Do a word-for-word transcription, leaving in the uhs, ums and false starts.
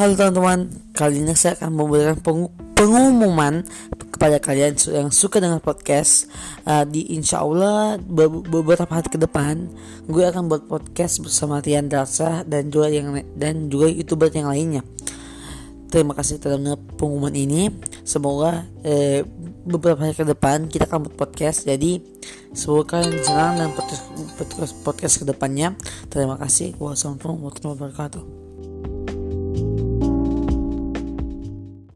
Halo teman-teman, kali ini saya akan memberikan pengu- pengumuman kepada kalian yang suka dengan podcast. uh, Di insya Allah be- beberapa hari ke depan gue akan buat podcast bersama Rian Darsha dan juga yang dan juga youtuber yang lainnya. Terima kasih telah pengumuman ini. Semoga eh, beberapa hari ke depan kita akan buat podcast. Jadi semoga kalian senang dan podcast podcast, podcast ke depannya. Terima kasih. Wassalamualaikum warahmatullahi wabarakatuh.